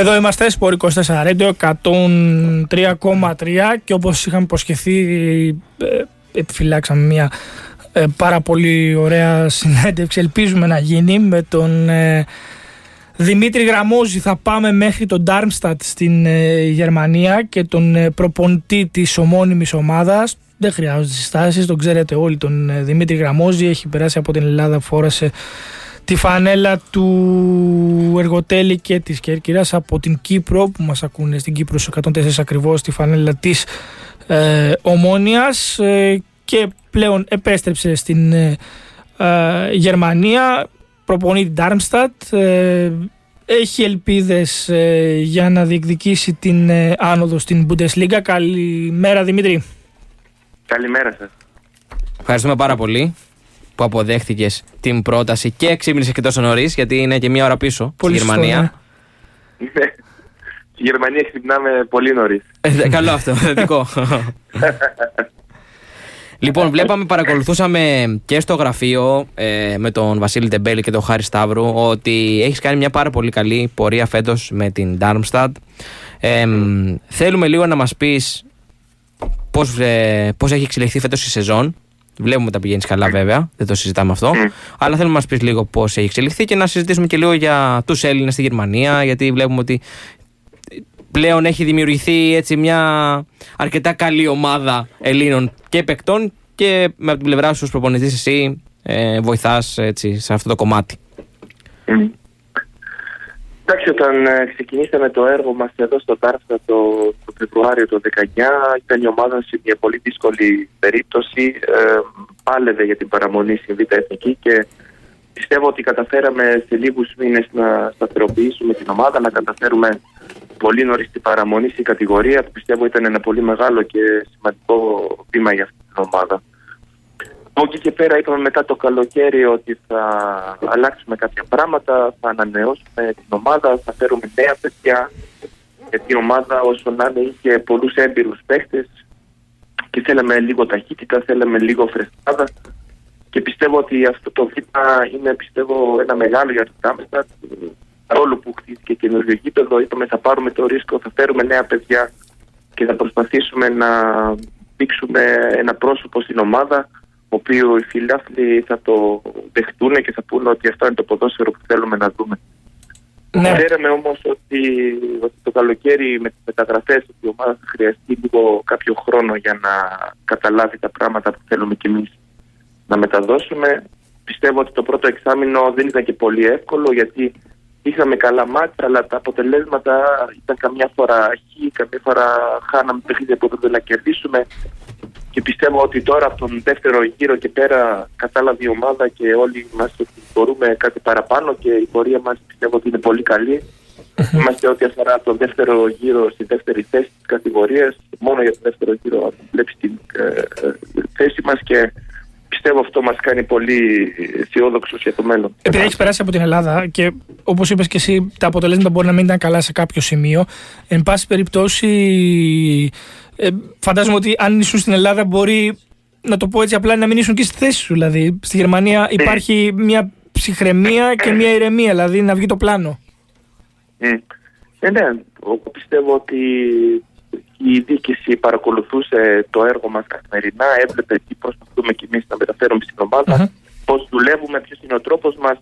Εδώ είμαστε, Σπορ 24 Radio 103,3 και όπως είχαμε υποσχεθεί επιφυλάξαμε μια πάρα πολύ ωραία συνέντευξη, ελπίζουμε να γίνει, με τον Δημήτρη Γραμμόζη. Θα πάμε μέχρι τον Ντάρμστατ στην Γερμανία και τον προπονητή της ομώνυμης ομάδας. Δεν χρειάζονται συστάσεις, τον ξέρετε όλοι τον Δημήτρη Γραμμόζη, έχει περάσει από την Ελλάδα, φόρασε τη φανέλα του Εργοτέλη και της Κέρκυρας, από την Κύπρο που μας ακούνε, στην Κύπρο 104 ακριβώς, τη φανέλα της Ομόνοιας και πλέον επέστρεψε στην Γερμανία, προπονεί την Darmstadt, έχει ελπίδες για να διεκδικήσει την άνοδο στην Bundesliga. Καλημέρα Δημήτρη. Καλημέρα σας. Ευχαριστούμε πάρα πολύ που αποδέχτηκες την πρόταση και ξύπνησες και τόσο νωρίς, γιατί είναι και μία ώρα πίσω πολύ στη Γερμανία. Ναι. Στη Γερμανία ξυπνάμε πολύ νωρίς. Καλό αυτό, θετικό. Λοιπόν, βλέπαμε, παρακολουθούσαμε και στο γραφείο με τον Βασίλη Τεμπέλη και τον Χάρη Σταύρου ότι έχεις κάνει μια πάρα πολύ καλή πορεία φέτος με την Darmstadt. Θέλουμε λίγο να μας πεις πώς έχει εξελιχθεί φέτος η σεζόν. Βλέπουμε τα πηγαίνεις καλά βέβαια, δεν το συζητάμε αυτό, αλλά θέλουμε να μας πεις λίγο πώς έχει εξελιχθεί και να συζητήσουμε και λίγο για τους Έλληνες στη Γερμανία, γιατί βλέπουμε ότι πλέον έχει δημιουργηθεί έτσι μια αρκετά καλή ομάδα Ελλήνων και παικτών, και με την πλευρά σου ως προπονητής εσύ βοηθάς έτσι, σε αυτό το κομμάτι. Εντάξει, όταν ξεκινήσαμε το έργο μας εδώ στο Darmstadt το Φεβρουάριο του 2019, ήταν η ομάδα σε μια πολύ δύσκολη περίπτωση, πάλευε για την παραμονή στην Β' Εθνική και πιστεύω ότι καταφέραμε σε λίγους μήνες να σταθεροποιήσουμε την ομάδα, να καταφέρουμε πολύ νωρίς την παραμονή στην κατηγορία, που πιστεύω ήταν ένα πολύ μεγάλο και σημαντικό βήμα για αυτή την ομάδα. Από εκεί και πέρα είπαμε μετά το καλοκαίρι ότι θα αλλάξουμε κάποια πράγματα, θα ανανεώσουμε την ομάδα, θα φέρουμε νέα παιδιά, γιατί η ομάδα όσο να είναι είχε πολλούς έμπειρους παίχτες και θέλαμε λίγο ταχύτητα, θέλαμε λίγο φρεσκάδα και πιστεύω ότι αυτό το βήμα είναι ένα μεγάλο για το Darmstadt, παρόλο που χτίστηκε καινούργιο γήπεδο. Είπαμε θα πάρουμε το ρίσκο, θα φέρουμε νέα παιδιά και θα προσπαθήσουμε να δείξουμε ένα πρόσωπο στην ομάδα, ο οποίο οι φιλάθλοι θα το δεχτούν και θα πούνε ότι αυτό είναι το ποδόσφαιρο που θέλουμε να δούμε. Ναι. Ξέραμε όμως ότι το καλοκαίρι με τις μεταγραφές η ομάδα θα χρειαστεί λίγο κάποιο χρόνο για να καταλάβει τα πράγματα που θέλουμε κι εμείς να μεταδώσουμε. Πιστεύω ότι το πρώτο εξάμηνο δεν ήταν και πολύ εύκολο, γιατί είχαμε καλά μάτσα, αλλά τα αποτελέσματα ήταν καμιά φορά χ, καμιά φορά χάναμε παιχνίδια που δεν θα κερδίσουμε. Και πιστεύω ότι τώρα από τον δεύτερο γύρο και πέρα κατάλαβε η ομάδα και όλοι μας ότι μπορούμε κάτι παραπάνω και η πορεία μας πιστεύω ότι είναι πολύ καλή. Είμαστε ό,τι αφορά τον δεύτερο γύρο στη δεύτερη θέση της κατηγορίας, μόνο για τον δεύτερο γύρο βλέπεις την θέση μας και πιστεύω αυτό μας κάνει πολύ αισιόδοξους για το μέλλον. Επειδή έχεις περάσει από την Ελλάδα και όπως είπες και εσύ τα αποτελέσματα μπορεί να μην ήταν καλά σε κάποιο σημείο, εν πάση περιπτώσει φαντάζομαι ότι αν ήσουν στην Ελλάδα μπορεί, να το πω έτσι απλά, να μην ήσουν και στη θέση σου. Δηλαδή στη Γερμανία υπάρχει μια ψυχραιμία και μια ηρεμία, δηλαδή να βγει το πλάνο. Ναι, πιστεύω ότι η διοίκηση παρακολουθούσε το έργο μας καθημερινά, έβλεπε τι προσπαθούμε κι εμείς να μεταφέρουμε στην ομάδα, πώς δουλεύουμε, ποιος είναι ο τρόπος μας,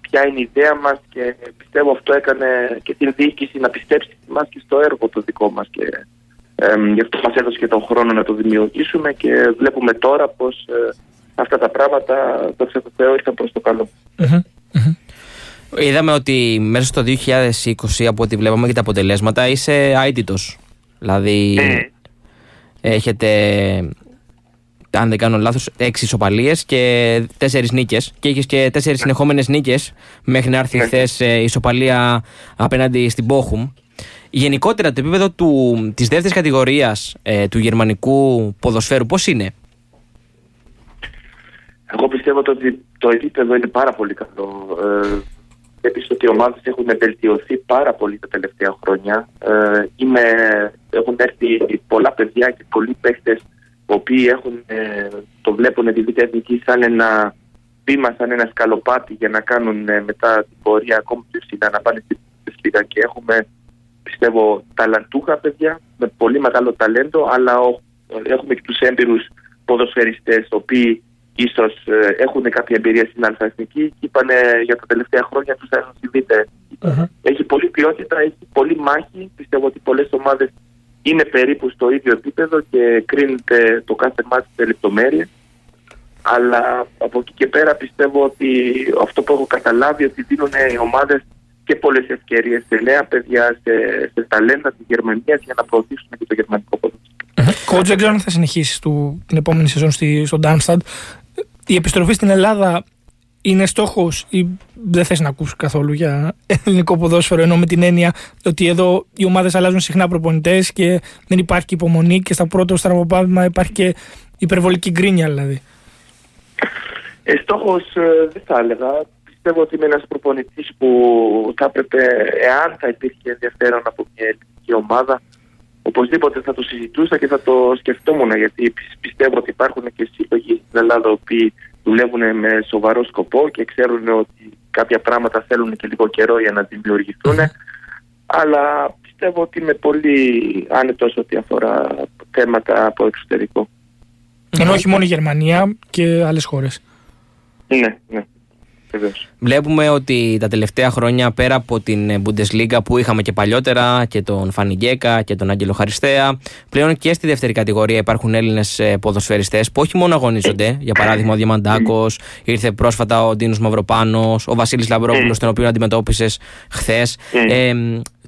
ποια είναι η ιδέα μας, και πιστεύω αυτό έκανε και την διοίκηση να πιστέψει μας και στο έργο το δικό μας και γι' αυτό μας έδωσε και τον χρόνο να το δημιουργήσουμε και βλέπουμε τώρα πως αυτά τα πράγματα δόξα τω Θεώ ήρθαν προς το καλό. Είδαμε ότι μέσα στο 2020, από ό,τι βλέπαμε και τα αποτελέσματα, είσαι αίτητος. Δηλαδή έχετε, αν δεν κάνω λάθος, 6 ισοπαλίες και 4 νίκες, και έχεις και 4 συνεχόμενες νίκες μέχρι να έρθει χθες ισοπαλία απέναντι στην Bochum. Γενικότερα το επίπεδο της δεύτερης κατηγορίας του γερμανικού ποδοσφαίρου πώς είναι? Εγώ πιστεύω ότι το επίπεδο είναι πάρα πολύ καλό. Επίσης ότι οι ομάδες έχουν βελτιωθεί πάρα πολύ τα τελευταία χρόνια. Έχουν έρθει πολλά παιδιά και πολλοί παίχτες οι οποίοι το βλέπουν τη Β' Εθνική σαν ένα βήμα, σαν ένα σκαλοπάτι για να κάνουν μετά την πορεία ακόμη πιο ψηλά, να πάνε στη Bundesliga, και έχουμε πιστεύω ταλαντούχα παιδιά με πολύ μεγάλο ταλέντο, αλλά έχουμε και τους έμπειρους ποδοσφαιριστές, οποίοι ίσως έχουν κάποια εμπειρία στην αλφαεθνική και είπανε για τα τελευταία χρόνια τους θα συμβείτε. Uh-huh. Έχει πολλή ποιότητα, έχει πολλή μάχη. Πιστεύω ότι πολλές ομάδες είναι περίπου στο ίδιο επίπεδο και κρίνεται το κάθε μάτι σε λεπτομέρειες. Αλλά από εκεί και πέρα πιστεύω ότι αυτό που έχω καταλάβει ότι δίνουν οι ομάδες και πολλές ευκαιρίες σε νέα παιδιά, σε ταλέντα της Γερμανίας για να προωθήσουν και το γερμανικό ποδόσφαιρο. Κότζ, δεν ξέρω αν θα συνεχίσει την επόμενη σεζόν στο Darmstadt. Η επιστροφή στην Ελλάδα είναι στόχος ή δεν θες να ακούσεις καθόλου για ελληνικό ποδόσφαιρο, ενώ με την έννοια ότι εδώ οι ομάδες αλλάζουν συχνά προπονητές και δεν υπάρχει υπομονή και στα πρώτα στραβοπάτημα υπάρχει και υπερβολική γκρίνια δηλαδή? Στόχος δεν θα έλεγα. Πιστεύω ότι είμαι ένας προπονητής που θα έπρεπε, εάν θα υπήρχε ενδιαφέρον από μια ελληνική ομάδα, οπωσδήποτε θα το συζητούσα και θα το σκεφτόμουν, γιατί πιστεύω ότι υπάρχουν και σύλλογοι στην Ελλάδα οποίοι δουλεύουν με σοβαρό σκοπό και ξέρουν ότι κάποια πράγματα θέλουν και λίγο καιρό για να δημιουργηθούν. Αλλά πιστεύω ότι είμαι πολύ άνετος ό,τι αφορά θέματα από εξωτερικό. Ενώ όχι μόνο η Γερμανία και άλλες χώρες. Ναι, ναι. Βλέπουμε ότι τα τελευταία χρόνια, πέρα από την Bundesliga που είχαμε και παλιότερα και τον Φάνη Γκέκα και τον Άγγελο Χαριστέα, πλέον και στη δεύτερη κατηγορία υπάρχουν Έλληνες ποδοσφαιριστές που όχι μόνο αγωνίζονται. Για παράδειγμα, ο Διαμαντάκος, ήρθε πρόσφατα ο Ντίνος Μαυροπάνος, ο Βασίλης Λαμπρόπουλος, τον οποίο αντιμετώπισες χθες,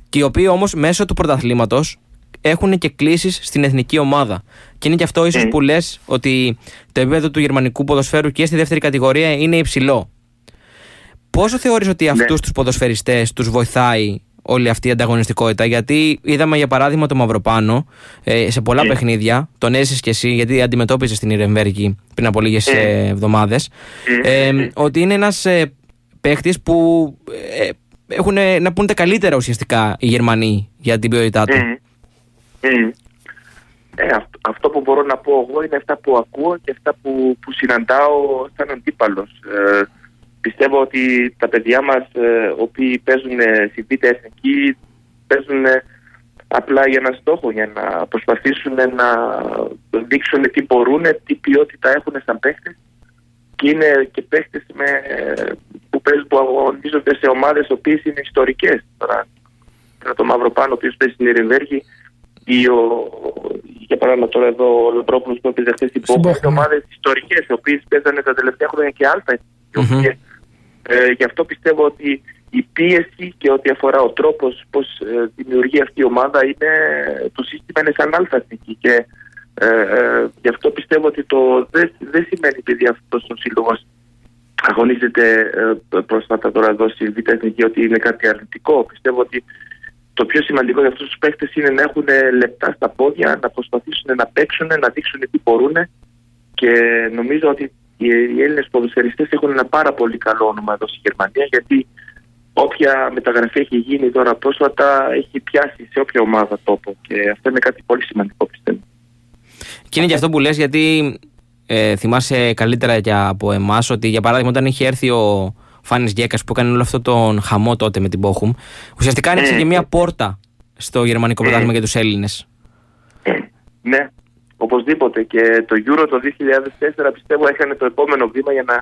και οι οποίοι όμως μέσω του πρωταθλήματος έχουν και κλήσεις στην εθνική ομάδα. Και είναι και αυτό ίσως που λες ότι το επίπεδο του γερμανικού ποδοσφαίρου και στη δεύτερη κατηγορία είναι υψηλό. Πόσο θεωρείς ότι αυτούς τους ποδοσφαιριστές τους βοηθάει όλη αυτή η ανταγωνιστικότητα? Γιατί είδαμε για παράδειγμα τον Μαυροπάνο σε πολλά παιχνίδια, τον έζησες και εσύ γιατί αντιμετώπιζες στην Ιρενβέργη πριν από λίγες εβδομάδες, ότι είναι ένας παίχτης που έχουν να πούν τα καλύτερα ουσιαστικά οι Γερμανοί για την ποιότητά του. Αυτό που μπορώ να πω εγώ είναι αυτά που ακούω και αυτά που συναντάω σαν αντίπαλος. Πιστεύω ότι τα παιδιά μας, οποίοι παίζουν στην β' εθνική, παίζουν απλά για ένα στόχο, για να προσπαθήσουν να δείξουν τι μπορούν, τι ποιότητα έχουν σαν παίχτες, και είναι και παίχτες που αγωνίζονται σε ομάδες οποίες είναι ιστορικές. Τώρα το Μαυροπάνο, ο οποίος παίζει στην Ιρενβέργη, ή για παράδειγμα τώρα εδώ ο Λαμπρόπουλος που έπαιζε χθες στην Bochum, είναι ομάδες ιστορικές, οι οποίες παίζανε τα τελευταία χρόνια και άλλα. Και, γι' αυτό πιστεύω ότι η πίεση και ό,τι αφορά ο τρόπος πώς δημιουργεί αυτή η ομάδα, είναι το σύστημα είναι σαν αλφαθνική, και γι' αυτό πιστεύω ότι δεν σημαίνει επειδή αυτός ο σύλλογος αγωνίζεται πρόσφατα τώρα εδώ στη β' εθνική ότι είναι κάτι αρνητικό. Πιστεύω ότι το πιο σημαντικό για αυτούς τους παίχτες είναι να έχουν λεπτά στα πόδια, να προσπαθήσουν να παίξουν, να δείξουν τι μπορούν, και νομίζω ότι οι Έλληνες ποδοσφαιριστές έχουν ένα πάρα πολύ καλό όνομα εδώ στη Γερμανία, γιατί όποια μεταγραφή έχει γίνει τώρα πρόσφατα έχει πιάσει σε όποια ομάδα τόπο, και αυτό είναι κάτι πολύ σημαντικό πιστεύω. Και είναι και αυτό που λες, γιατί θυμάσαι καλύτερα και από εμάς ότι για παράδειγμα όταν είχε έρθει ο Φάνης Γκέκας που έκανε όλο αυτό τον χαμό τότε με την Bochum, ουσιαστικά άνοιξε και μια πόρτα στο γερμανικό πρωτάθλημα για τους Έλληνες. Ναι. Οπωσδήποτε, και το Euro το 2004 πιστεύω έκανε το επόμενο βήμα για να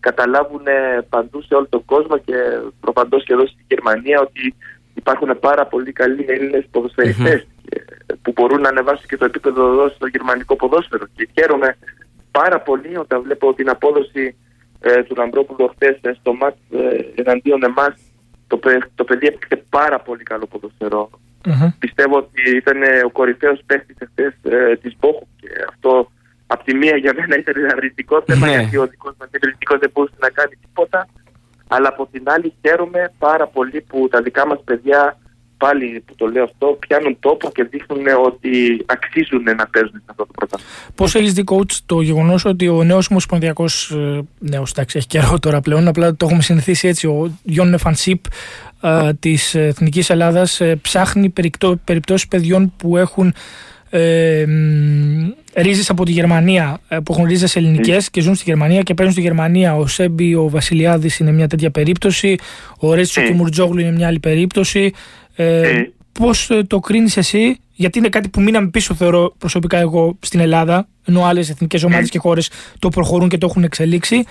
καταλάβουν παντού σε όλο τον κόσμο και προπαντός και εδώ στη Γερμανία ότι υπάρχουν πάρα πολύ καλοί Έλληνες ποδοσφαιριστές που μπορούν να ανεβάσουν και το επίπεδο εδώ στο γερμανικό ποδόσφαιρο. Και χαίρομαι πάρα πολύ όταν βλέπω την απόδοση του Λαμπρόπουλου χθες στο ματς εναντίον εμάς. Το παιδί έπαιξε πάρα πολύ καλό ποδοσφαιρό. Πιστεύω ότι ήταν ο κορυφαίος παίκτης χθες της Bochum, και αυτό από τη μία για μένα ήταν ένα αρνητικό θέμα, γιατί ο δικός μας επιθετικός δεν μπορούσε να κάνει τίποτα, αλλά από την άλλη χαίρομαι πάρα πολύ που τα δικά μας παιδιά, πάλι που το λέω αυτό, πιάνουν τόπο και δείχνουν ότι αξίζουν να παίζουν σε αυτό το πρωτάθλημα. Πώς έχεις δει, coach, το γεγονός ότι ο νέος ομοσπονδιακός, νέος, εντάξει, έχει καιρό τώρα πλέον, απλά το έχουμε συνηθίσει έτσι, ο Γιόννε Φαν Σιπ της Εθνικής Ελλάδας ψάχνει περιπτώσεις παιδιών που έχουν ρίζες από τη Γερμανία, που έχουν ρίζες ελληνικές και ζουν στη Γερμανία και παίζουν στη Γερμανία. Ο Σέμπι, ο Βασιλιάδης είναι μια τέτοια περίπτωση, ο Ορέστης Κιμουρτζόγλου είναι μια άλλη περίπτωση. πώς το κρίνεις εσύ, γιατί είναι κάτι που μείναμε πίσω, θεωρώ προσωπικά εγώ, στην Ελλάδα, ενώ άλλες εθνικές ομάδες και χώρες το προχωρούν και το έχουν εξελίξει.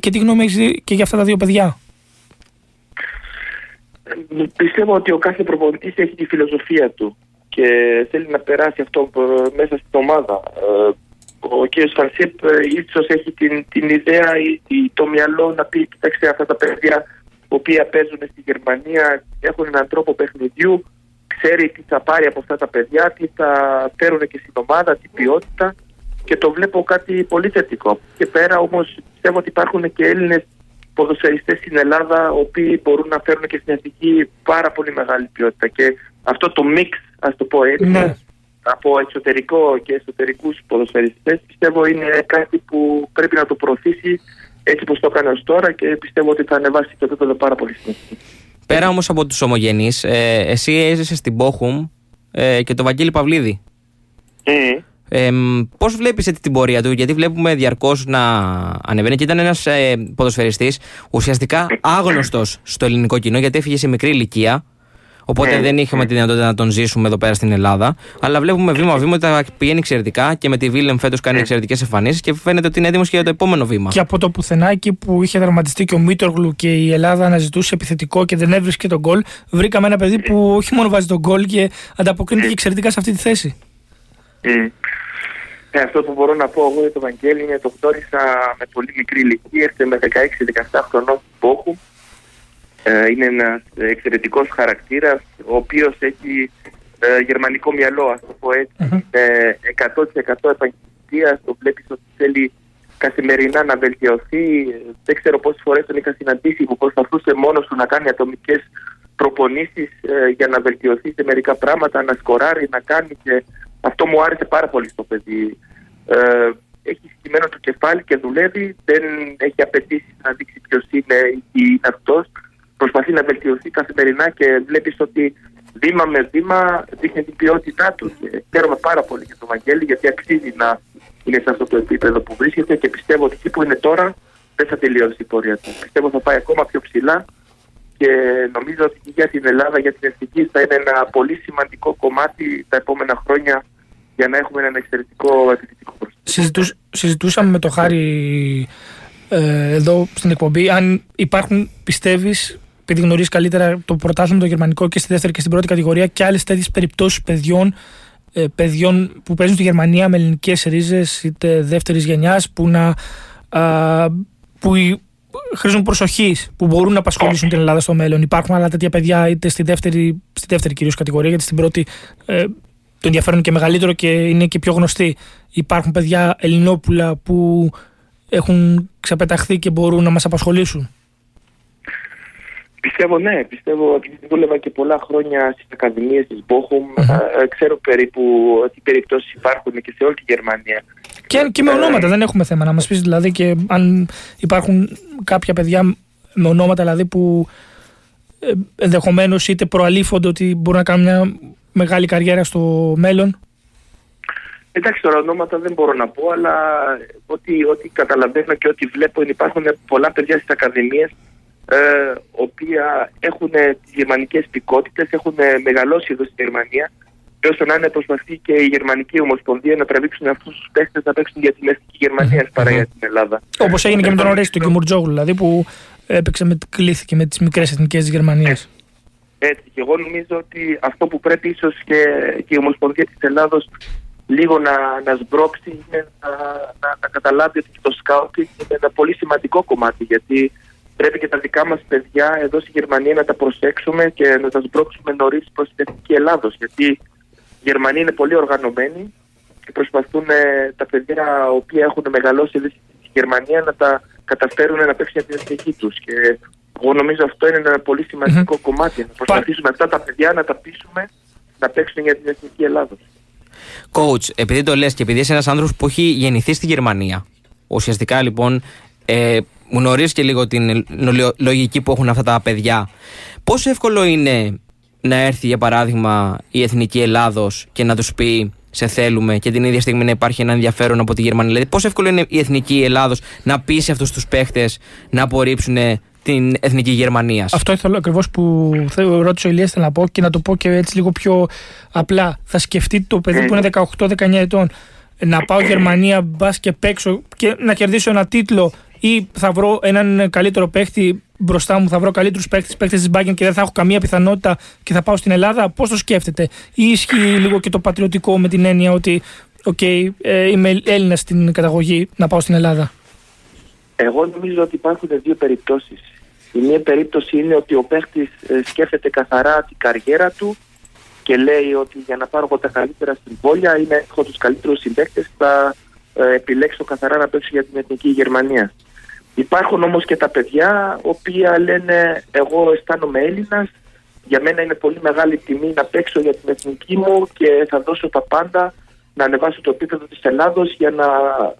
Και τι γνώμη έχεις και για αυτά τα δύο παιδιά? Πιστεύω ότι ο κάθε προπονητής έχει τη φιλοσοφία του και θέλει να περάσει αυτό μέσα στην ομάδα. Ο κ. Φαν Σιπ ίσως έχει την ιδέα ή το μυαλό να πει: κοιτάξτε, αυτά τα παιδιά τα οποία παίζουν στη Γερμανία έχουν έναν τρόπο παιχνιδιού, ξέρει τι θα πάρει από αυτά τα παιδιά, τι θα φέρουν και στην ομάδα, την ποιότητα, και το βλέπω κάτι πολύ θετικό. Και πέρα όμως πιστεύω ότι υπάρχουν και Έλληνες ποδοσφαιριστές στην Ελλάδα, οποίοι μπορούν να φέρουν και στην εθνική πάρα πολύ μεγάλη ποιότητα, και αυτό το μίξ, ας το πω έτσι, ναι, από εξωτερικό και εσωτερικούς ποδοσφαιριστές, πιστεύω είναι κάτι που πρέπει να το προωθήσει, έτσι πως το έκανε ως τώρα, και πιστεύω ότι θα ανεβάσει το επίπεδο πάρα πολύ συνεχή. Πέρα όμως από τους ομογενείς, εσύ έζησες στην Bochum και τον Βαγγέλη Παυλίδη. Πώς βλέπεις την πορεία του, γιατί βλέπουμε διαρκώς να ανεβαίνει, και ήταν ένας ποδοσφαιριστής ουσιαστικά άγνωστος στο ελληνικό κοινό, γιατί έφυγε σε μικρή ηλικία, οπότε δεν είχαμε τη δυνατότητα να τον ζήσουμε εδώ πέρα στην Ελλάδα, αλλά βλέπουμε βήμα-βήμα ότι τα πηγαίνει εξαιρετικά, και με τη Βίλεμ φέτος κάνει εξαιρετικές εμφανίσεις και φαίνεται ότι είναι έτοιμος και για το επόμενο βήμα. Και από το πουθενά, εκεί που είχε τραυματιστεί και ο Μήτογλου και η Ελλάδα αναζητούσε επιθετικό και δεν έβρισκε τον γκολ, βρήκαμε ένα παιδί που όχι μόνο βάζει τον γκολ και ανταποκρίνεται και εξαιρετικά σε αυτή τη θέση. Αυτό που μπορώ να πω εγώ για τον Βαγγέλη είναι: το γνώρισα με πολύ μικρή ηλικία, ήρθε με 16-17 χρονών στην Bochum. Είναι ένας εξαιρετικός χαρακτήρας, ο οποίος έχει γερμανικό μυαλό, ας το πω έτσι. 100% επαγγελματίας, το βλέπεις ότι θέλει καθημερινά να βελτιωθεί. Δεν ξέρω πόσες φορές τον είχα συναντήσει που προσπαθούσε μόνος του να κάνει ατομικές προπονήσεις για να βελτιωθεί σε μερικά πράγματα, να σκοράρει, να κάνει, και αυτό μου άρεσε πάρα πολύ στο παιδί. Έχει συγκεκριμένο το κεφάλι και δουλεύει, δεν έχει απαιτήσει να δείξει ποιος είναι ή είναι αυτός. Προσπαθεί να βελτιωθεί καθημερινά και βλέπεις ότι βήμα με βήμα δείχνει την ποιότητά του. Χαίρομαι πάρα πολύ για τον Βαγγέλη, γιατί αξίζει να είναι σε αυτό το επίπεδο που βρίσκεται, και πιστεύω ότι εκεί που είναι τώρα δεν θα τελειώσει η πορεία του. Πιστεύω θα πάει ακόμα πιο ψηλά, και νομίζω ότι για την Ελλάδα, για την εθνική, θα είναι ένα πολύ σημαντικό κομμάτι τα επόμενα χρόνια για να έχουμε έναν εξαιρετικό επιθετικό προσφυγικό. Συζητούσαμε με τον Χάρη εδώ στην εκπομπή, αν υπάρχουν, πιστεύεις, επειδή γνωρίζεις καλύτερα το πρωτάθλημα το γερμανικό και στη δεύτερη και στην πρώτη κατηγορία, και άλλες τέτοιες περιπτώσεις παιδιών που παίζουν στη Γερμανία με ελληνικές ρίζες, είτε δεύτερης γενιάς, που χρήζουν προσοχής, που μπορούν να απασχολήσουν την Ελλάδα στο μέλλον? Υπάρχουν άλλα τέτοια παιδιά, είτε στη δεύτερη κυρίως κατηγορία, γιατί στην πρώτη το ενδιαφέρον είναι και μεγαλύτερο και είναι και πιο γνωστή. Υπάρχουν παιδιά Ελληνόπουλα που έχουν ξεπεταχθεί και μπορούν να μας απασχολήσουν? Πιστεύω ναι, πιστεύω ότι δούλευα και πολλά χρόνια στις ακαδημίες της Bochum. Ξέρω περίπου τι περιπτώσεις υπάρχουν και σε όλη τη Γερμανία. Και με ονόματα, δεν έχουμε θέμα να μας πεις δηλαδή, και αν υπάρχουν κάποια παιδιά με ονόματα δηλαδή που ενδεχομένως είτε προαλήφονται ότι μπορούν να κάνουν μια μεγάλη καριέρα στο μέλλον? Εντάξει, τώρα ονόματα δεν μπορώ να πω, αλλά ό,τι καταλαβαίνω και ό,τι βλέπω, υπάρχουν πολλά παιδιά στις ακαδημίες, οποία έχουν τις γερμανικές υπηκότητες, έχουν μεγαλώσει εδώ στη Γερμανία, και όσο να είναι προσπαθεί και η Γερμανική Ομοσπονδία να τραβήξουν αυτούς τους παίκτες να παίξουν για την εθνική Γερμανία παρά για την Ελλάδα. Όπως έγινε και με τον Ορέστη τον Κιμουρτζόγλου, δηλαδή, που κλήθηκε με τις μικρές εθνικές της Γερμανίας. Έτσι, και εγώ νομίζω ότι αυτό που πρέπει ίσως και η Ομοσπονδία της Ελλάδος λίγο να σμπρώξει είναι να καταλάβει ότι το σκάουτι είναι ένα πολύ σημαντικό κομμάτι, γιατί πρέπει και τα δικά μας παιδιά εδώ στη Γερμανία να τα προσέξουμε και να τα σμπρώξουμε νωρίς προς την εθνική Ελλάδος, γιατί οι Γερμανοί είναι πολύ οργανωμένοι και προσπαθούν τα παιδιά τα οποία έχουν μεγαλώσει εδώ στη Γερμανία να τα καταφέρουν να παίξουν την εθνική τους. Και εγώ νομίζω αυτό είναι ένα πολύ σημαντικό κομμάτι, να προσπαθήσουμε αυτά τα παιδιά να τα πείσουμε να παίξουν για την εθνική Ελλάδος. Coach, επειδή το λες και επειδή είσαι ένας άνθρωπος που έχει γεννηθεί στη Γερμανία, ουσιαστικά λοιπόν γνωρίζεις και λίγο την λογική που έχουν αυτά τα παιδιά, πόσο εύκολο είναι να έρθει για παράδειγμα η Εθνική Ελλάδος και να τους πει σε θέλουμε, και την ίδια στιγμή να υπάρχει ένα ενδιαφέρον από τη Γερμανία? Δηλαδή πόσο εύκολο είναι η Εθνική Ελλάδος να πείσει αυτούς τους παίχτες να απορρίψουν την Εθνική Γερμανίας. Αυτό ήθελα ακριβώς που ρώτησε ο Ηλίας να πω και να το πω και έτσι λίγο πιο απλά. Θα σκεφτείτε το παιδί που είναι 18-19 ετών να πάω Γερμανία, μπας και παίξω και να κερδίσω ένα τίτλο ή θα βρω έναν καλύτερο παίχτη μπροστά μου, θα βρω καλύτερους παίχτες της Bayern και δεν θα έχω καμία πιθανότητα και θα πάω στην Ελλάδα. Πώς το σκέφτεται, ή ισχύει λίγο και το πατριωτικό με την έννοια ότι okay, είμαι Έλληνας στην καταγωγή, να πάω στην Ελλάδα? Εγώ νομίζω ότι υπάρχουν δύο περιπτώσεις. Η μία περίπτωση είναι ότι ο παίχτης σκέφτεται καθαρά την καριέρα του και λέει ότι για να πάρω τα καλύτερα συμβόλαια ή να έχω τους καλύτερους συμπαίκτες θα επιλέξω καθαρά να παίξω για την Εθνική Γερμανία. Υπάρχουν όμως και τα παιδιά οποία λένε εγώ αισθάνομαι Έλληνας, για μένα είναι πολύ μεγάλη τιμή να παίξω για την εθνική μου και θα δώσω τα πάντα να ανεβάσω το επίπεδο της Ελλάδος για να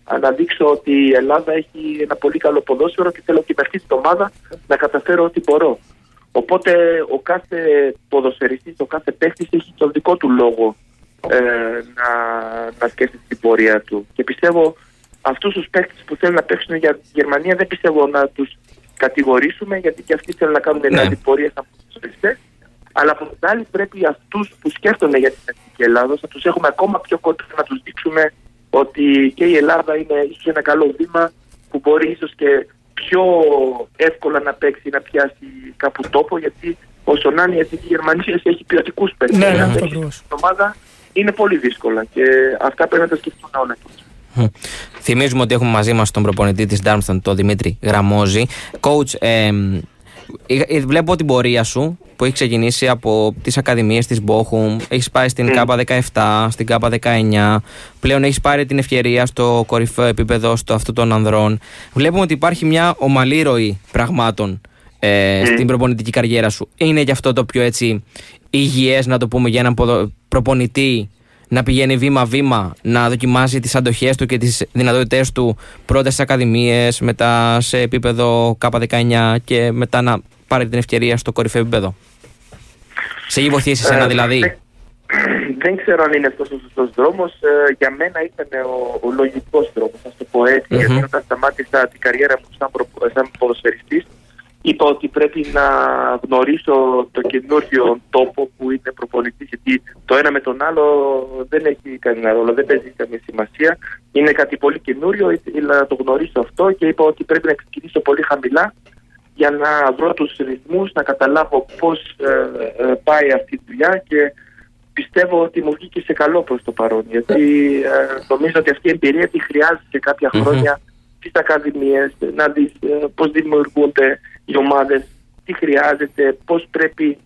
αναδείξω ότι η Ελλάδα έχει ένα πολύ καλό ποδόσφαιρο και θέλω και με αυτή την ομάδα να καταφέρω ό,τι μπορώ. Οπότε ο κάθε ποδοσφαιριστής, ο κάθε παίχτης έχει τον δικό του λόγο να σκέφτεται την πορεία του. Και πιστεύω αυτούς τους παίχτες που θέλουν να παίξουν για τη Γερμανία δεν πιστεύω να τους κατηγορήσουμε, γιατί και αυτοί θέλουν να κάνουν δηλαδή πορεία σαν ποδοσφαιριστές. Αλλά από την άλλη πρέπει αυτούς που σκέφτονται για την Εθνική Ελλάδα να τους έχουμε ακόμα πιο κοντά, να τους δείξουμε ότι και η Ελλάδα είναι ίσως ένα καλό βήμα που μπορεί ίσως και πιο εύκολα να παίξει, να πιάσει κάπου τόπο, γιατί όσο να είναι η Εθνική Γερμανία έχει ποιοτικούς παίκτες. Ναι, να παίξει την ομάδα είναι πολύ δύσκολα και αυτά πρέπει να τα σκεφτούν όλα. Θυμίζουμε ότι έχουμε μαζί μας τον προπονητή της Darmstadt, τον Δημήτρη Γραμμόζη. Coach, βλέπω την πορεία σου που έχει ξεκινήσει από τις ακαδημίες της Bochum, έχεις πάει στην K17, στην K19, πλέον έχεις πάρει την ευκαιρία στο κορυφαίο επίπεδο στο αυτού των ανδρών. Βλέπουμε ότι υπάρχει μια ομαλή ροή πραγμάτων στην προπονητική καριέρα σου. Είναι γι' αυτό το πιο έτσι υγιές, να το πούμε, για έναν προπονητή να πηγαίνει βήμα-βήμα, να δοκιμάζει τις αντοχές του και τις δυνατότητές του πρώτα στις ακαδημίες, μετά σε επίπεδο K19 και μετά να πάρει την ευκαιρία στο κορυφαίο επίπεδο? Σε έχει βοηθήσει εσένα δηλαδή? Δεν ξέρω αν είναι αυτός ο σωστός δρόμος. Για μένα ήταν ο λογικός δρόμος, να το πω έτσι. Γιατί όταν σταμάτησα την καριέρα μου σαν ποδοσφαιριστής, είπα ότι πρέπει να γνωρίσω το καινούριο τόπο που είναι προπονητής, γιατί το ένα με τον άλλο δεν έχει κανένα ρόλο, δεν παίζει καμία σημασία. Είναι κάτι πολύ καινούριο, ήθελα να το γνωρίσω αυτό και είπα ότι πρέπει να ξεκινήσω πολύ χαμηλά για να βρω τους ρυθμούς, να καταλάβω πώς πάει αυτή η δουλειά και πιστεύω ότι μου βγήκε σε καλό προς το παρόν, γιατί νομίζω ότι αυτή η εμπειρία τη χρειάζεται κάποια χρόνια στις ακαδημίες, να δεις πώς δημιουργούνται οι ομάδες, τι χρειάζεται, πώς πρέπει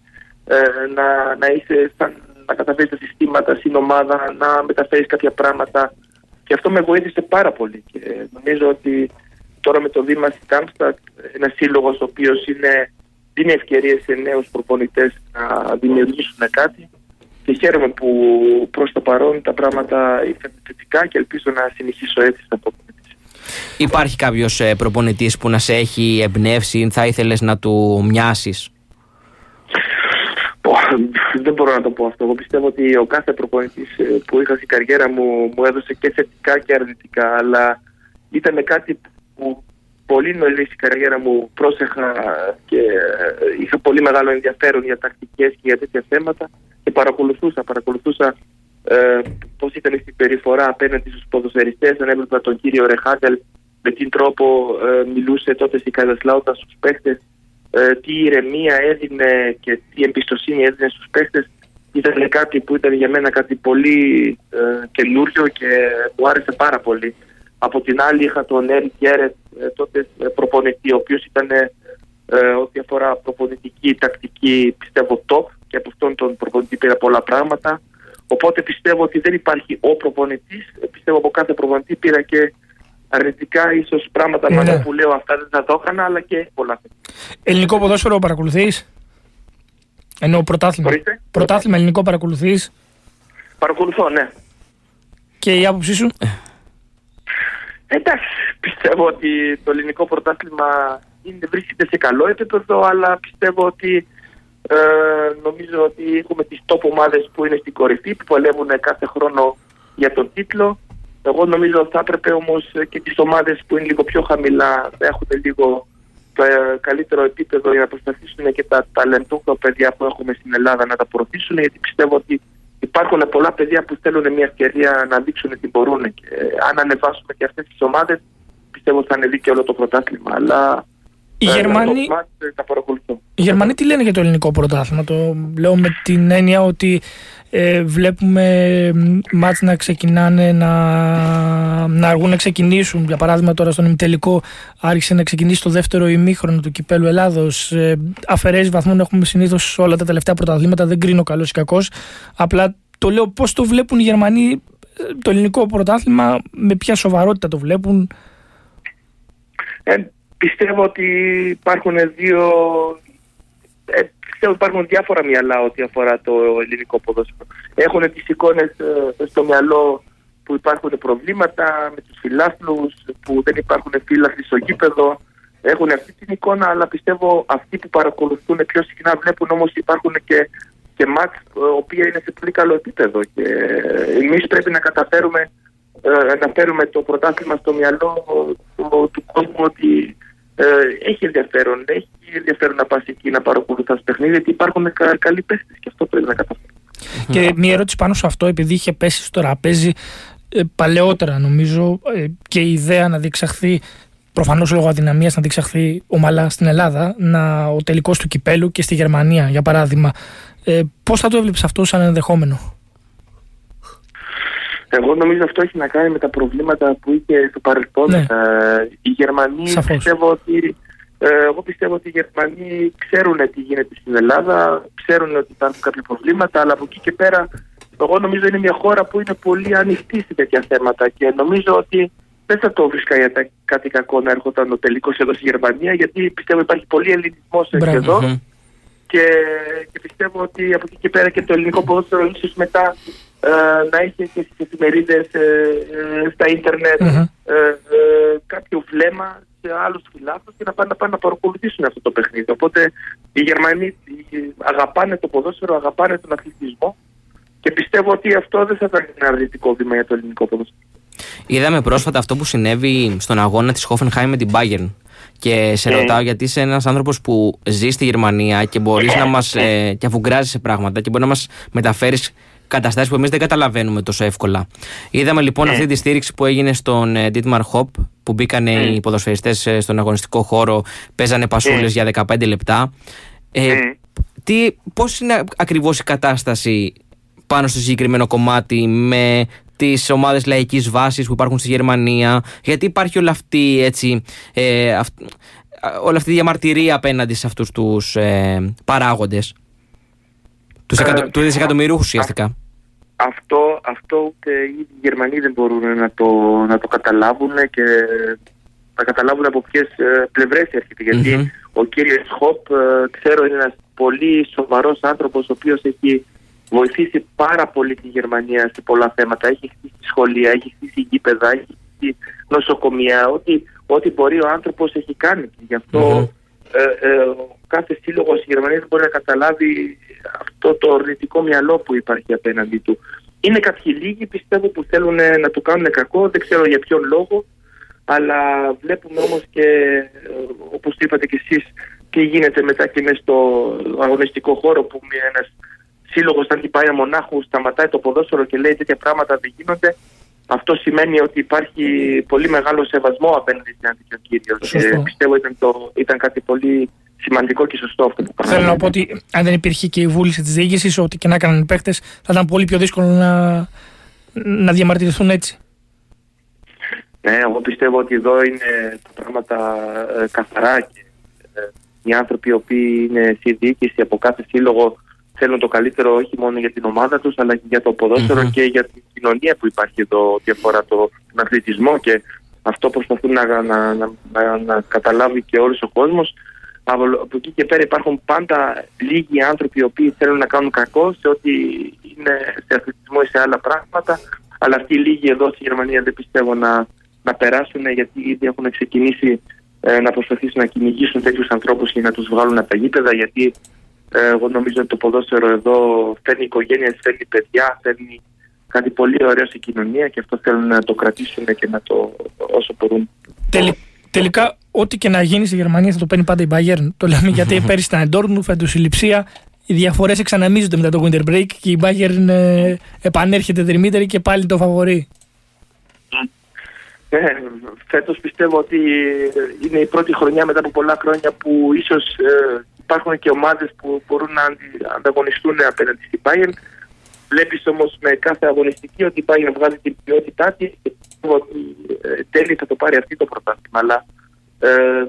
να είσαι, να καταφέρεις τα συστήματα στην ομάδα, να μεταφέρεις κάποια πράγματα. Και αυτό με βοήθησε πάρα πολύ. Και νομίζω ότι τώρα με το βήμα στην Darmstadt, ένας σύλλογος ο οποίος δίνει ευκαιρίες σε νέους προπονητές να δημιουργήσουν κάτι. Και χαίρομαι που προς το παρόν τα πράγματα ήταν θετικά και ελπίζω να συνεχίσω έτσι στα επόμενα. Υπάρχει κάποιος προπονητής που να σε έχει εμπνεύσει ή θα ήθελες να του μοιάσεις? Δεν μπορώ να το πω αυτό. Εγώ πιστεύω ότι ο κάθε προπονητής που είχα στην καριέρα μου έδωσε και θετικά και αρνητικά, αλλά ήταν κάτι που πολύ νωρίς στην καριέρα μου πρόσεχα και είχα πολύ μεγάλο ενδιαφέρον για τακτικές και για τέτοια θέματα και παρακολουθούσα πώς ήταν στην περιφορά απέναντι στους ποδοσφαιριστές. Αν έβλεπα τον κύριο Ρεχάτελ με τι τρόπο μιλούσε τότε στην Καϊδασλάουτα στους παίχτες, τι ηρεμία έδινε και τι εμπιστοσύνη έδινε στους παίχτες, ήταν κάτι που ήταν για μένα κάτι πολύ καινούριο και μου άρεσε πάρα πολύ. Από την άλλη είχα τον Ελ Κιέρατ τότε προπονητή, ο οποίος ήταν ό,τι αφορά προπονητική τακτική πιστεύω top, και από αυτόν τον προπονητή πήρα πολλά πράγματα. Οπότε πιστεύω ότι δεν υπάρχει ο προπονητής. Πιστεύω από κάθε προπονητή πήρα και αρνητικά ίσως πράγματα που λέω αυτά δεν θα το έκανα, αλλά και πολλά. Ελληνικό ποδόσφαιρο παρακολουθείς? Εννοώ πρωτάθλημα. Πρωτάθλημα ελληνικό παρακολουθείς? Παρακολουθώ, ναι. Και η άποψή σου? Εντάξει, πιστεύω ότι το ελληνικό πρωτάθλημα βρίσκεται σε καλό επίπεδο, αλλά πιστεύω ότι νομίζω ότι έχουμε τις top ομάδες που είναι στην κορυφή, που παλεύουν κάθε χρόνο για τον τίτλο. Εγώ νομίζω ότι θα έπρεπε όμως και τις ομάδες που είναι λίγο πιο χαμηλά να έχουν λίγο το καλύτερο επίπεδο για να προσπαθήσουν και τα ταλεντούχα παιδιά που έχουμε στην Ελλάδα να τα προωθήσουν, γιατί πιστεύω ότι υπάρχουν πολλά παιδιά που θέλουν μια ευκαιρία να δείξουν τι μπορούν. Και αν ανεβάσουμε και αυτές τις ομάδες, πιστεύω ότι θα ανεβεί και όλο το πρωτάθλημα. Αλλά οι Γερμανοί τα παρακολουθούν. Οι Γερμανοί τι λένε για το ελληνικό πρωτάθλημα? Το λέω με την έννοια ότι βλέπουμε μάτς να ξεκινάνε, να αργούν να ξεκινήσουν. Για παράδειγμα, τώρα στον ημιτελικό άρχισε να ξεκινήσει το δεύτερο ημίχρονο του Κυπέλλου Ελλάδος. Αφαιρέσεις βαθμών έχουμε συνήθως όλα τα τελευταία πρωταθλήματα. Δεν κρίνω καλός ή κακός. Απλά το λέω πώς το βλέπουν οι Γερμανοί το ελληνικό πρωτάθλημα, με ποια σοβαρότητα το βλέπουν. Πιστεύω ότι υπάρχουν υπάρχουν διάφορα μυαλά ό,τι αφορά το ελληνικό ποδόσφαιρο. Έχουν τις εικόνες στο μυαλό που υπάρχουν προβλήματα με τους φιλάθλους, που δεν υπάρχουν φιλάθλοι στο γήπεδο. Έχουν αυτή την εικόνα, αλλά πιστεύω αυτοί που παρακολουθούν πιο συχνά βλέπουν όμως ότι υπάρχουν και μάτς οποία είναι σε πολύ καλό επίπεδο. Και εμείς πρέπει να καταφέρουμε να φέρουμε το πρωτάθλημα στο μυαλό του κόσμου ότι έχει ενδιαφέρον να πας εκεί να παρακολουθάς παιχνίδι, γιατί υπάρχουν καλοί παίχτες και αυτό πρέπει να καταφέρουμε. Και μία ερώτηση πάνω σε αυτό, επειδή είχε πέσει στο τραπέζι παλαιότερα νομίζω και η ιδέα να διεξαχθεί, προφανώς λόγω αδυναμίας, να διεξαχθεί ομαλά στην Ελλάδα ο τελικός του κυπέλου και στη Γερμανία για παράδειγμα, πώς θα το έβλεπες αυτό σαν ενδεχόμενο? Εγώ νομίζω αυτό έχει να κάνει με τα προβλήματα που είχε στο παρελθόν. Ναι. Οι Γερμανοί, πιστεύω ότι οι Γερμανοί ξέρουν τι γίνεται στην Ελλάδα, ξέρουν ότι υπάρχουν κάποια προβλήματα, αλλά από εκεί και πέρα, εγώ νομίζω είναι μια χώρα που είναι πολύ ανοιχτή σε τέτοια θέματα και νομίζω ότι δεν θα το βρίσκα για κάτι κακό να έρχονταν ο τελικός εδώ στη Γερμανία, γιατί πιστεύω υπάρχει πολύ ελληνισμός εδώ. Και πιστεύω ότι από εκεί και πέρα και το ελληνικό ποδόσφαιρο ίσως μετά να έχει και στις εφημερίδες, στα ίντερνετ, κάποιο βλέμμα σε άλλους φιλάθλους και να πάνε να παρακολουθήσουν αυτό το παιχνίδι. Οπότε οι Γερμανοί αγαπάνε το ποδόσφαιρο, αγαπάνε τον αθλητισμό και πιστεύω ότι αυτό δεν θα ήταν ένα αρνητικό βήμα για το ελληνικό ποδόσφαιρο. Είδαμε πρόσφατα αυτό που συνέβη στον αγώνα της Hoffenheim με την Bayern. Και σε ρωτάω, γιατί είσαι ένας άνθρωπος που ζει στη Γερμανία και μπορείς να μας και αφουγκράζεις σε πράγματα και μπορεί να μας μεταφέρεις καταστάσεις που εμείς δεν καταλαβαίνουμε τόσο εύκολα. Είδαμε λοιπόν αυτή τη στήριξη που έγινε στον Dietmar Hopp, που μπήκαν οι ποδοσφαιριστές στον αγωνιστικό χώρο, παίζανε πασούλες για 15 λεπτά. Πώς είναι ακριβώς η κατάσταση πάνω στο συγκεκριμένο κομμάτι με τις ομάδες λαϊκής βάσης που υπάρχουν στη Γερμανία, γιατί υπάρχει όλη αυτή η διαμαρτυρία απέναντι σε αυτούς τους παράγοντες, του δισεκατομμυρίου ουσιαστικά? Αυτό ούτε οι Γερμανοί δεν μπορούν να το καταλάβουν και να καταλάβουν από ποιες πλευρές έρχεται, γιατί ο κύριος Χοπ ξέρω είναι ένας πολύ σοβαρός άνθρωπος, ο οποίος έχει βοηθήσει πάρα πολύ τη Γερμανία σε πολλά θέματα. Έχει χτίσει σχολεία, έχει χτίσει γήπεδα, έχει χτίσει νοσοκομεία. Ό,τι μπορεί ο άνθρωπος έχει κάνει. Γι' αυτό κάθε σύλλογος στη Γερμανία δεν μπορεί να καταλάβει αυτό το αρνητικό μυαλό που υπάρχει απέναντι του. Είναι κάποιοι λίγοι, πιστεύω, που θέλουν να του κάνουν κακό. Δεν ξέρω για ποιον λόγο. Αλλά βλέπουμε όμως και, όπως είπατε κι εσείς, τι γίνεται μετά και μέσα στο αγωνιστικό χώρο, που ένας σύλλογος αντιπάει μονάχου, σταματάει το ποδόσφαιρο και λέει τέτοια πράγματα δεν γίνονται. Αυτό σημαίνει ότι υπάρχει πολύ μεγάλο σεβασμό απέναντι στον κύριο. Πιστεύω ήταν κάτι πολύ σημαντικό και σωστό αυτό που κάναμε. Θέλω να πω ότι αν δεν υπήρχε και η βούληση της διοίκησης, ό,τι και να έκαναν οι παίχτες, θα ήταν πολύ πιο δύσκολο να διαμαρτυρηθούν έτσι. Ναι, εγώ πιστεύω ότι εδώ είναι τα πράγματα καθαρά. Και, οι άνθρωποι οι οποίοι είναι στη διοίκηση από κάθε σύλλογο θέλουν το καλύτερο όχι μόνο για την ομάδα τους, αλλά και για το ποδόσφαιρο και για την κοινωνία που υπάρχει εδώ ό,τι αφορά τον αθλητισμό, και αυτό προσπαθούν να καταλάβει και όλος ο κόσμος. Από εκεί και πέρα υπάρχουν πάντα λίγοι άνθρωποι οι οποίοι θέλουν να κάνουν κακό σε ό,τι είναι σε αθλητισμό ή σε άλλα πράγματα, αλλά αυτοί οι λίγοι εδώ στη Γερμανία δεν πιστεύω να περάσουν, γιατί ήδη έχουν ξεκινήσει να προσπαθήσουν να κυνηγήσουν τέτοιους ανθρώπους και να τους βγάλουν από τα γήπεδα, γιατί εγώ νομίζω ότι το ποδόσφαιρο εδώ φέρνει οικογένειες, φέρνει παιδιά, φέρνει κάτι πολύ ωραίο στην κοινωνία και αυτό θέλουν να το κρατήσουν και να το όσο μπορούν. Τελικά, ό,τι και να γίνει στη Γερμανία θα το παίρνει πάντα η Bayern. Το λέμε γιατί πέρυσι ήταν η Dortmund, φέτος η Λειψία. Οι διαφορές εξαναμίζονται μετά το winter break και η Bayern επανέρχεται δρυμύτερη και πάλι το φαβορεί. Φέτος πιστεύω ότι είναι η πρώτη χρονιά μετά από πολλά χρόνια που ίσως υπάρχουν και ομάδες που μπορούν να ανταγωνιστούν απέναντι στην Bayern. Βλέπεις όμως με κάθε αγωνιστική ότι η Bayern βγάζει την ποιότητά της και πιστεύω ότι τέλει θα το πάρει αυτή το πρωτάθλημα. Αλλά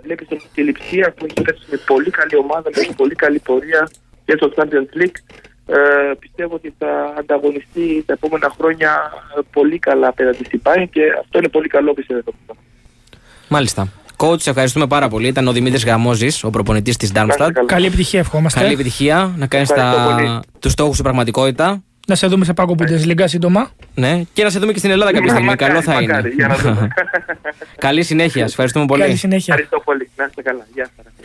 βλέπεις όμως τη Λειψία που έχει πέσει με πολύ καλή ομάδα, με πολύ καλή πορεία για το Champions League. Πιστεύω ότι θα ανταγωνιστεί τα επόμενα χρόνια πολύ καλά απέναντι στην Bayern και αυτό είναι πολύ καλό πιστεύω. Μάλιστα. Coach, ευχαριστούμε πάρα πολύ. Ήταν ο Δημήτρης Γραμμόζης, ο προπονητής της Darmstadt. Καλή επιτυχία, ευχόμαστε. Καλή επιτυχία, να κάνεις τους στόχους σου πραγματικότητα. Να σε δούμε σε πάγκο Bundesliga σύντομα. Ναι, και να σε δούμε και στην Ελλάδα κάποια στιγμή. Καλό θα είναι. Καλή συνέχεια, σας ευχαριστούμε πολύ. Καλή συνέχεια. Ευχαριστώ πολύ. Να είστε καλά. Γεια σας.